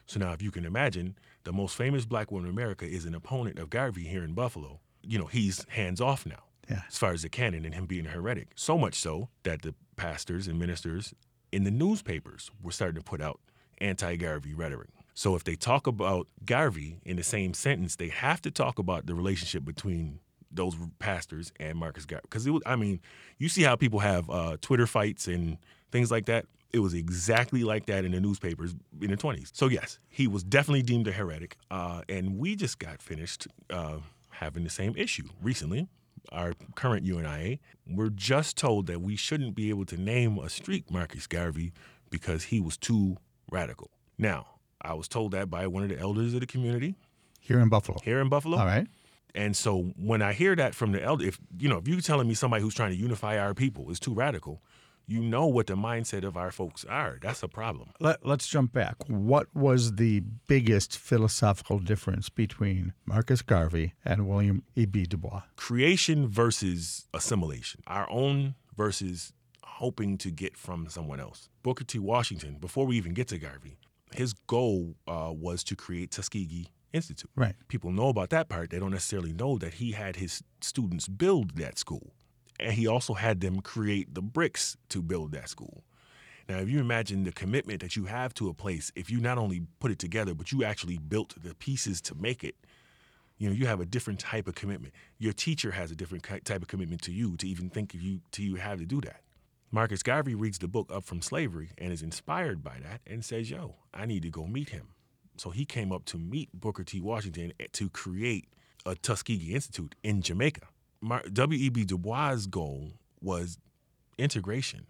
So now if you can imagine, the most famous Black woman in America is an opponent of Garvey here in Buffalo. You know, he's hands off now, yeah. as far as the canon and him being a heretic. So much so that the pastors and ministers in the newspapers were starting to put out anti-Garvey rhetoric. So if they talk about Garvey in the same sentence, they have to talk about the relationship between those pastors and Marcus Garvey. Because, I mean, you see how people have uh, Twitter fights and things like that. It was exactly like that in the newspapers in the twenties. So, yes, he was definitely deemed a heretic. Uh, and we just got finished uh, having the same issue recently, our current U N I A. We're just told that we shouldn't be able to name a street Marcus Garvey because he was too radical. Now, I was told that by one of the elders of the community. Here in Buffalo. Here in Buffalo. All right. And so when I hear that from the elder, if you know, if you're telling me somebody who's trying to unify our people is too radical, you know what the mindset of our folks are. That's a problem. Let, let's jump back. What was the biggest philosophical difference between Marcus Garvey and William E B. Du Bois? Creation versus assimilation. Our own versus hoping to get from someone else. Booker T. Washington, before we even get to Garvey, his goal uh, was to create Tuskegee Institute. Right. People know about that part. They don't necessarily know that he had his students build that school. And he also had them create the bricks to build that school. Now, if you imagine the commitment that you have to a place, if you not only put it together, but you actually built the pieces to make it, you know, you have a different type of commitment. Your teacher has a different type of commitment to you to even think you to you have to do that. Marcus Garvey reads the book Up From Slavery and is inspired by that and says, yo, I need to go meet him. So he came up to meet Booker T. Washington to create a Tuskegee Institute in Jamaica. W E B. Du Bois' goal was integration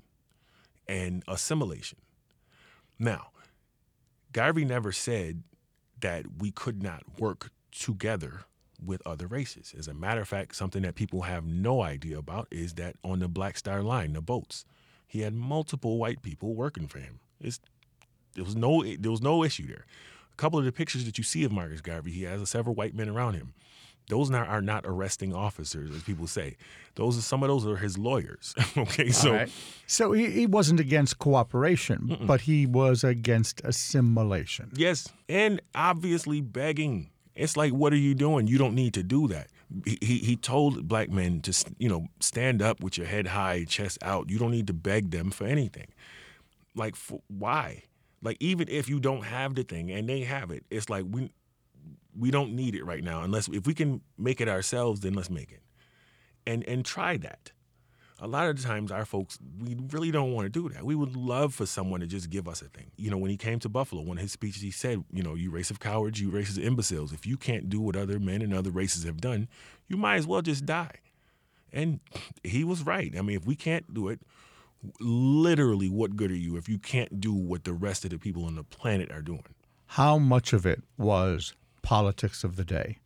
and assimilation. Now, Garvey never said that we could not work together with other races. As a matter of fact, something that people have no idea about is that on the Black Star Line, the boats, he had multiple white people working for him. It's, there was no, there was no issue there. A couple of the pictures that you see of Marcus Garvey, he has several white men around him. Those are not arresting officers, as people say. Those are, some of those are his lawyers. Okay, so right. so he, he wasn't against cooperation, Mm-mm. but he was against assimilation. Yes, and obviously begging. It's like, what are you doing? You don't need to do that. He, he he told Black men to, you know, stand up with your head high, chest out. You don't need to beg them for anything. Like, for, why? Like, even if you don't have the thing and they have it, it's like we. We don't need it right now. Unless if we can make it ourselves, then let's make it. And and try that. a lot of the times our folks, we really don't want to do that. We would love for someone to just give us a thing. You know, when he came to Buffalo, one of his speeches, he said, you know, you race of cowards, you race of imbeciles. If you can't do what other men and other races have done, you might as well just die. And he was right. I mean, if we can't do it, literally what good are you if you can't do what the rest of the people on the planet are doing? How much of it was politics of the day?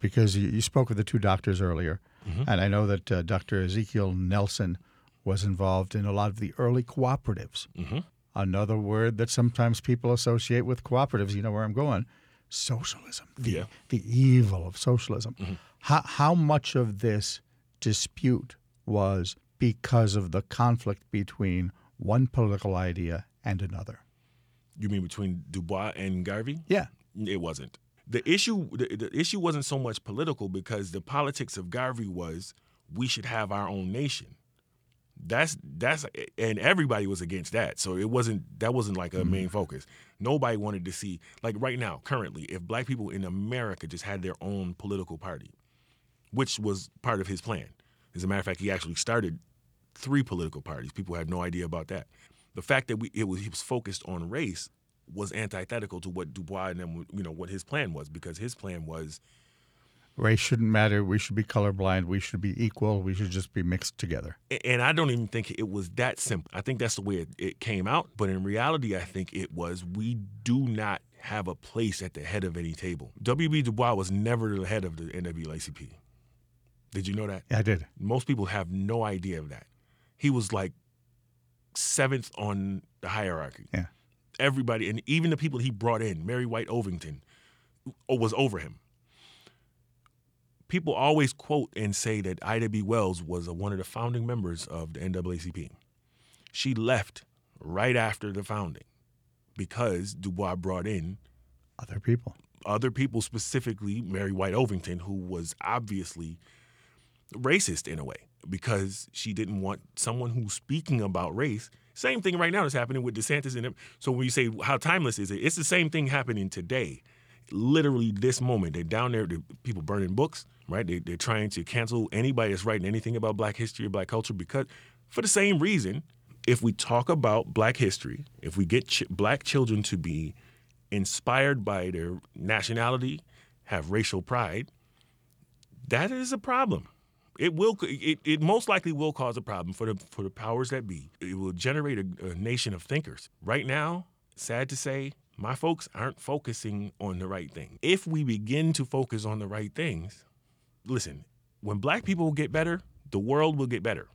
Because you spoke with the two doctors earlier, mm-hmm. and I know that uh, Doctor Ezekiel Nelson was involved in a lot of the early cooperatives. Mm-hmm. Another word that sometimes people associate with cooperatives, you know where I'm going, socialism, the, yeah. the evil of socialism. Mm-hmm. How, how much of this dispute was because of the conflict between one political idea and another? You mean between Du Bois and Garvey? Yeah. It wasn't. The issue the, the issue wasn't so much political, because the politics of Garvey was we should have our own nation. That's that's and everybody was against that. So it wasn't that wasn't like a mm-hmm. main focus. Nobody wanted to see, like right now, currently, if black people in America just had their own political party, which was part of his plan. As a matter of fact, he actually started three political parties. People had no idea about that. The fact that we it was he was focused on race was antithetical to what Du Bois and them, you know, what his plan was, because his plan was race shouldn't matter. We should be colorblind. We should be equal. We should just be mixed together. And I don't even think it was that simple. I think that's the way it, it came out. But in reality, I think it was we do not have a place at the head of any table. W E B. Du Bois was never the head of the N double A C P. Did you know that? I did. Most people have no idea of that. He was like seventh on the hierarchy. Yeah. Everybody, and even the people he brought in, Mary White Ovington, was over him. People always quote and say that Ida B. Wells was a, one of the founding members of the N double A C P. She left right after the founding because Du Bois brought in other people. Other people, specifically Mary White Ovington, who was obviously racist in a way, because she didn't want someone who's speaking about race. Same thing right now is happening with DeSantis and them. So when you say how timeless is it, it's the same thing happening today. Literally this moment, they're down there, they're people burning books, right? They, they're trying to cancel anybody that's writing anything about black history or black culture, because for the same reason, if we talk about black history, if we get ch- black children to be inspired by their nationality, have racial pride, that is a problem. It will. It, it most likely will cause a problem for the for the powers that be. It will generate a, a nation of thinkers. Right now, sad to say, my folks aren't focusing on the right thing. If we begin to focus on the right things, listen, when black people get better, the world will get better.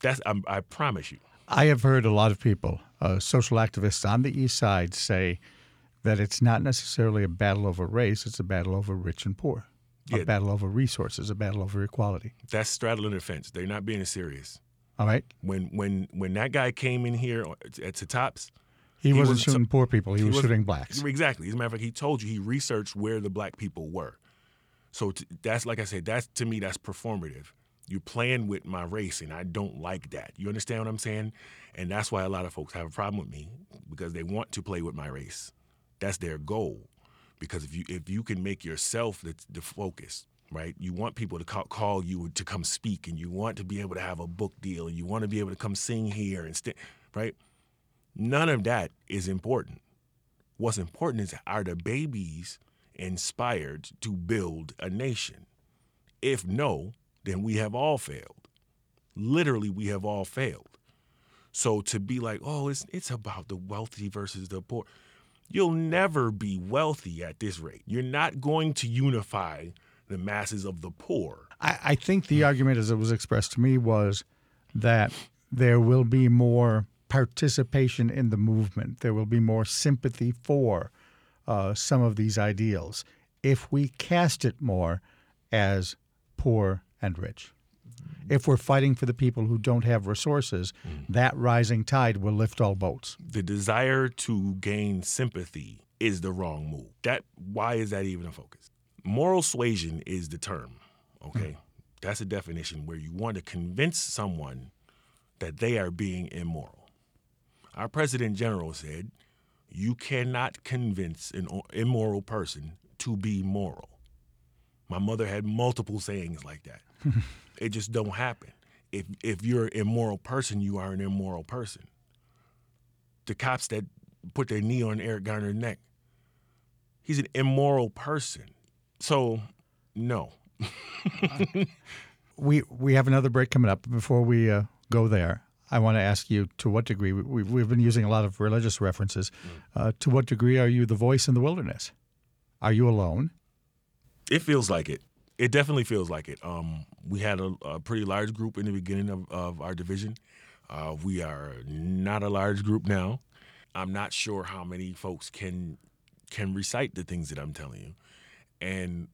That's I, I promise you. I have heard a lot of people, uh, social activists on the East Side, say that it's not necessarily a battle over race. It's a battle over rich and poor. A yeah. battle over resources, a battle over equality. That's straddling the fence. They're not being serious. All right. When when when that guy came in here at the Tops, he, he wasn't shooting t- poor people. He, he was shooting blacks. Exactly. As a matter of fact, he told you he researched where the black people were. So t- that's like I said. That's to me, that's performative. You're playing with my race, and I don't like that. You understand what I'm saying? And that's why a lot of folks have a problem with me, because they want to play with my race. That's their goal. Because if you if you can make yourself the, the focus, right? You want people to call, call you to come speak, and you want to be able to have a book deal, and you want to be able to come sing here, and st- right? None of that is important. What's important is, are the babies inspired to build a nation? If no, then we have all failed. Literally, we have all failed. So to be like, oh, it's it's about the wealthy versus the poor. You'll never be wealthy at this rate. You're not going to unify the masses of the poor. I, I think the argument, as it was expressed to me, was that there will be more participation in the movement. There will be more sympathy for uh, some of these ideals if we cast it more as poor and rich. If we're fighting for the people who don't have resources, mm. that rising tide will lift all boats. The desire to gain sympathy is the wrong move. That why is that even a focus? Moral suasion is the term, okay? Mm. That's a definition where you want to convince someone that they are being immoral. Our president general said, you cannot convince an immoral person to be moral. My mother had multiple sayings like that. It just don't happen. if if you're an immoral person, you are an immoral person. The cops that put their knee on Eric Garner's neck, he's an immoral person. So, no. we we have another break coming up. Before we uh, go there, I want to ask you to what degree, we, we've been using a lot of religious references, uh, to what degree are you the voice in the wilderness? Are you alone? It feels like it. It definitely feels like it. Um, we had a, a pretty large group in the beginning of, of our division. Uh, we are not a large group now. I'm not sure how many folks can can recite the things that I'm telling you. And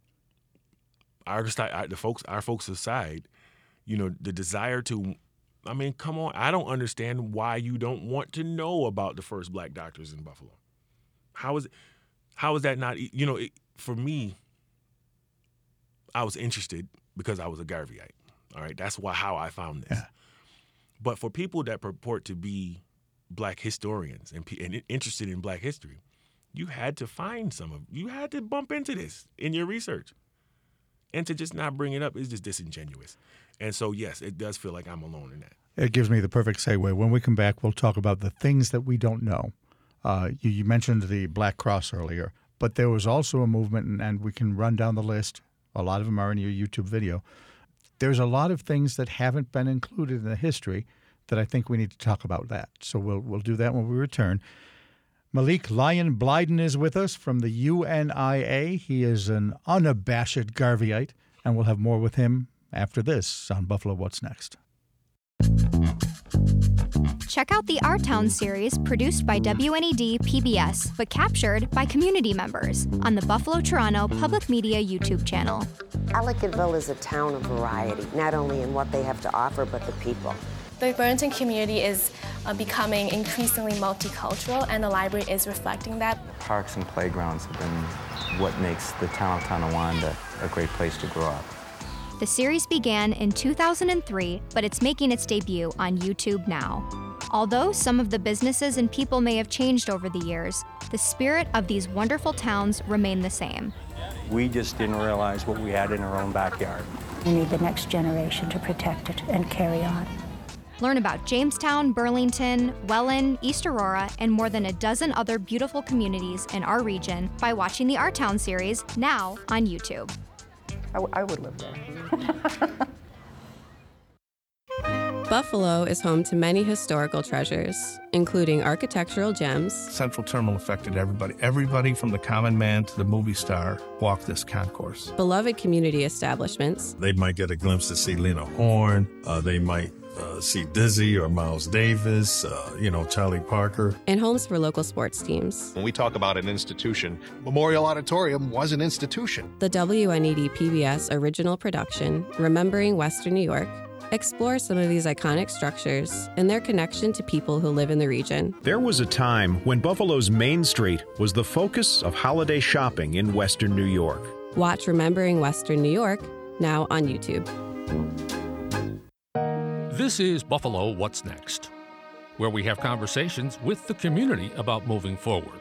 our, the folks, our folks aside, you know, the desire to, I mean, come on, I don't understand why you don't want to know about the first black doctors in Buffalo. How is, how is that not, you know, it, for me, I was interested because I was a Garveyite. All right, that's why how I found this. Yeah. But for people that purport to be black historians and, and interested in black history, you had to find some of, you had to bump into this in your research. And to just not bring it up is just disingenuous. And so, yes, it does feel like I'm alone in that. It gives me the perfect segue. When we come back, we'll talk about the things that we don't know. Uh, you, you mentioned the Black Cross earlier, but there was also a movement, and, and we can run down the list. A lot of them are in your YouTube video. There's a lot of things that haven't been included in the history that I think we need to talk about that. So we'll we'll do that when we return. Malik Lion Blyden is with us from the U N I A. He is an unabashed Garveyite, and we'll have more with him after this on Buffalo What's Next. Check out the Our Town series produced by W N E D P B S, but captured by community members on the Buffalo Toronto Public Media YouTube channel. Ellicottville is a town of variety, not only in what they have to offer, but the people. The Burlington community is uh, becoming increasingly multicultural, and the library is reflecting that. Parks and playgrounds have been what makes the town of Tonawanda a great place to grow up. The series began in two thousand three, but it's making its debut on YouTube now. Although some of the businesses and people may have changed over the years, the spirit of these wonderful towns remain the same. We just didn't realize what we had in our own backyard. We need the next generation to protect it and carry on. Learn about Jamestown, Burlington, Welland, East Aurora, and more than a dozen other beautiful communities in our region by watching the Our Town series now on YouTube. I, w- I would live there. Buffalo is home to many historical treasures, including architectural gems. Central Terminal affected everybody. Everybody from the common man to the movie star walked this concourse. Beloved community establishments. They might get a glimpse to see Lena Horne. Uh, they might Uh, see Dizzy or Miles Davis, uh, you know, Charlie Parker. And homes for local sports teams. When we talk about an institution, Memorial Auditorium was an institution. The W N E D P B S original production, Remembering Western New York, explores some of these iconic structures and their connection to people who live in the region. There was a time when Buffalo's Main Street was the focus of holiday shopping in Western New York. Watch Remembering Western New York now on YouTube. This is Buffalo What's Next, where we have conversations with the community about moving forward.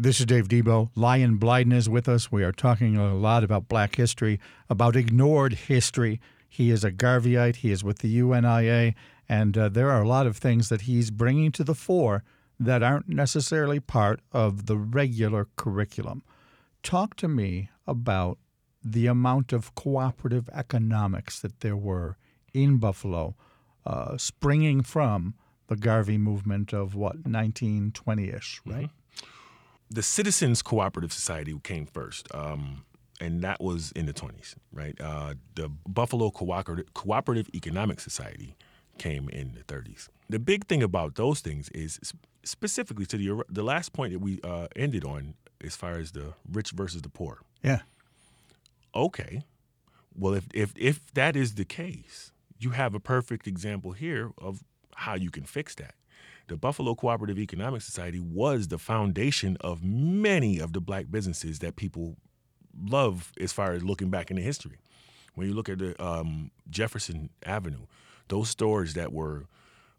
This is Dave Debo. Lion Blyden is with us. We are talking a lot about black history, about ignored history. He is a Garveyite. He is with the U N I A. And uh, there are a lot of things that he's bringing to the fore that aren't necessarily part of the regular curriculum. Talk to me about the amount of cooperative economics that there were in Buffalo, uh, springing from the Garvey movement of, what, nineteen twenty-ish, right? Mm-hmm. The Citizens Cooperative Society came first, um, and that was in the twenties, right? Uh, the Buffalo Cooperative, Cooperative Economic Society came in the thirties. The big thing about those things is specifically to the the last point that we uh, ended on, as far as the rich versus the poor. Yeah. Okay. Well, if if if that is the case, you have a perfect example here of how you can fix that. The Buffalo Cooperative Economic Society was the foundation of many of the black businesses that people love as far as looking back in the history. When you look at the um, Jefferson Avenue, those stores that were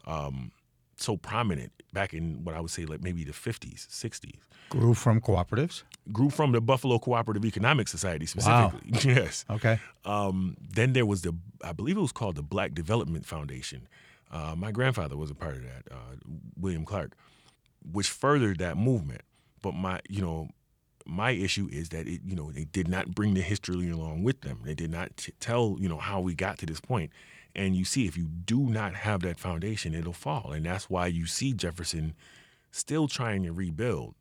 um, so prominent back in what I would say like maybe the fifties, sixties. Grew from cooperatives? Grew from the Buffalo Cooperative Economic Society specifically. Wow. Yes. Okay. Um, then there was the, I believe it was called the Black Development Foundation. Uh, my grandfather was a part of that, uh, William Clark, which furthered that movement. But my, you know, my issue is that it, you know, they did not bring the history along with them. They did not t- tell, you know, how we got to this point. And you see, if you do not have that foundation, it'll fall. And that's why you see Jefferson still trying to rebuild.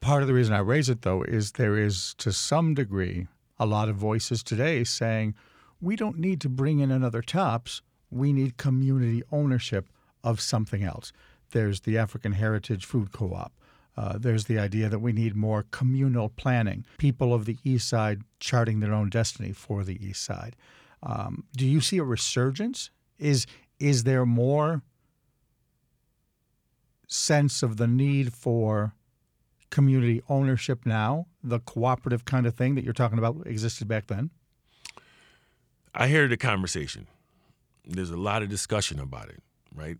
Part of the reason I raise it, though, is there is, to some degree, a lot of voices today saying, we don't need to bring in another Tops. We need community ownership of something else. There's the African Heritage Food Co-op. Uh, there's the idea that we need more communal planning, people of the East Side charting their own destiny for the East Side. Um, do you see a resurgence? Is is there more sense of the need for community ownership now, the cooperative kind of thing that you're talking about existed back then? I hear the conversation. There's a lot of discussion about it, right?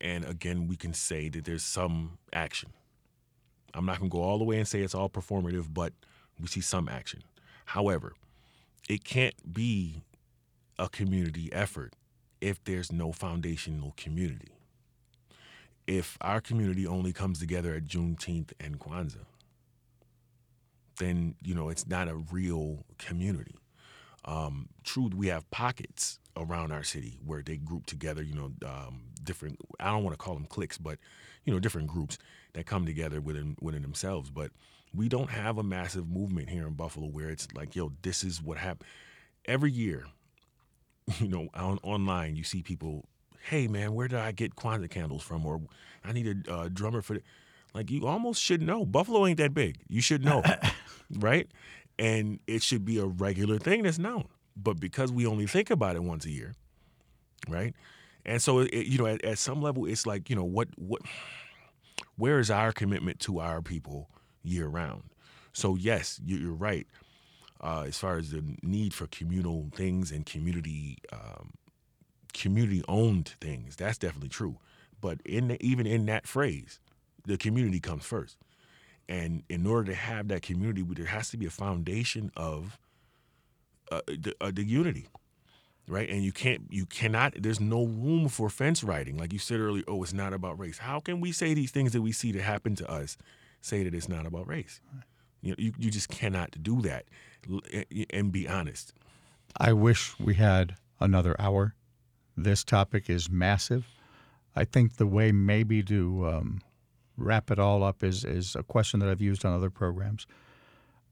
And again, we can say that there's some action. I'm not going to go all the way and say it's all performative, but we see some action. However, it can't be a community effort if there's no foundational community. If our community only comes together at Juneteenth and Kwanzaa, then, you know, it's not a real community. Um, true, we have pockets around our city where they group together, you know, um, different, I don't want to call them cliques, but, you know, different groups that come together within within themselves. But we don't have a massive movement here in Buffalo where it's like, yo, this is what happened. Every year, you know, on, online you see people, hey, man, where did I get Kwanzaa candles from? Or I need a uh, drummer for it. Like, you almost should know. Buffalo ain't that big. You should know, right? And it should be a regular thing that's known. But because we only think about it once a year, right? And so, it, you know, at, at some level, it's like, you know, what, what, where is our commitment to our people year round? So, yes, you're right. Uh, as far as the need for communal things and community, um, community-owned things, that's definitely true. But in the, even in that phrase, the community comes first. And in order to have that community, there has to be a foundation of uh, the, uh, the unity, right? And you can't, you cannot, there's no room for fence riding. Like you said earlier, oh, it's not about race. How can we say these things that we see that happen to us, say that it's not about race? You know, you, you just cannot do that and be honest. I wish we had another hour. This topic is massive. I think the way maybe to... Um, wrap it all up is is a question that I've used on other programs.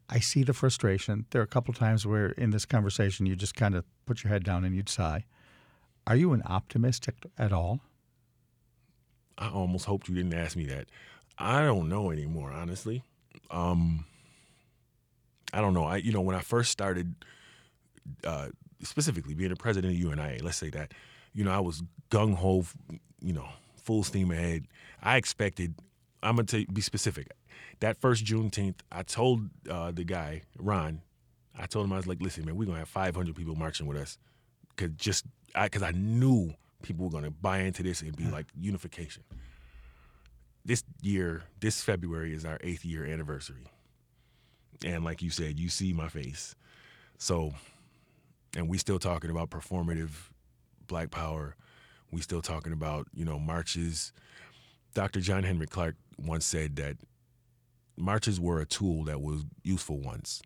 I see the frustration. There are a couple times where in this conversation you just kind of put your head down and you'd sigh. Are you an optimist at all? I almost hoped you didn't ask me that. I don't know anymore, honestly. Um, I don't know. I you know, when I first started uh, specifically being the president of U N I A, let's say that, you know, I was gung-ho, you know, full steam ahead. I expected... I'm going to be specific. That first Juneteenth, I told uh, the guy, Ron, I told him, I was like, listen, man, we're going to have five hundred people marching with us. Because just I, cause I knew people were going to buy into this and be like, unification. This year, this February is our eighth year anniversary. And like you said, you see my face. So, and we still talking about performative black power. We still talking about, you know, marches. Doctor John Henry Clark once said that marches were a tool that was useful once,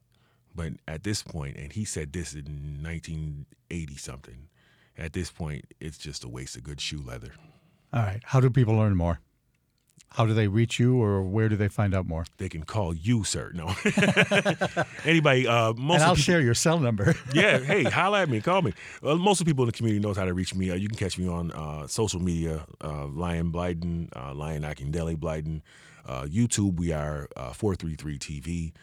but at this point, and he said this in nineteen eighty something, at this point, it's just a waste of good shoe leather. All right. How do people learn more? How do they reach you, or where do they find out more? They can call you, sir. No. Anybody. Uh, most and I'll people, share your cell number. Yeah. Hey, holler at me. Call me. Well, most of the people in the community knows how to reach me. Uh, you can catch me on uh, social media, uh, Lion Blyden, uh, Lion Akindele Blyden. Uh, YouTube, we are uh, four three three T V,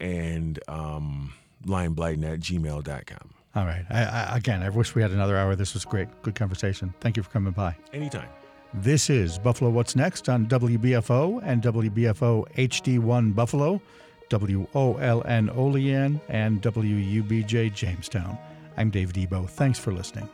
and um, Lion Blyden at gmail dot com. All right. I, I, again, I wish we had another hour. This was great. Good conversation. Thank you for coming by. Anytime. This is Buffalo What's Next on W B F O and W B F O H D one Buffalo, W O L N Olean, and W U B J Jamestown. I'm Dave Debo. Thanks for listening.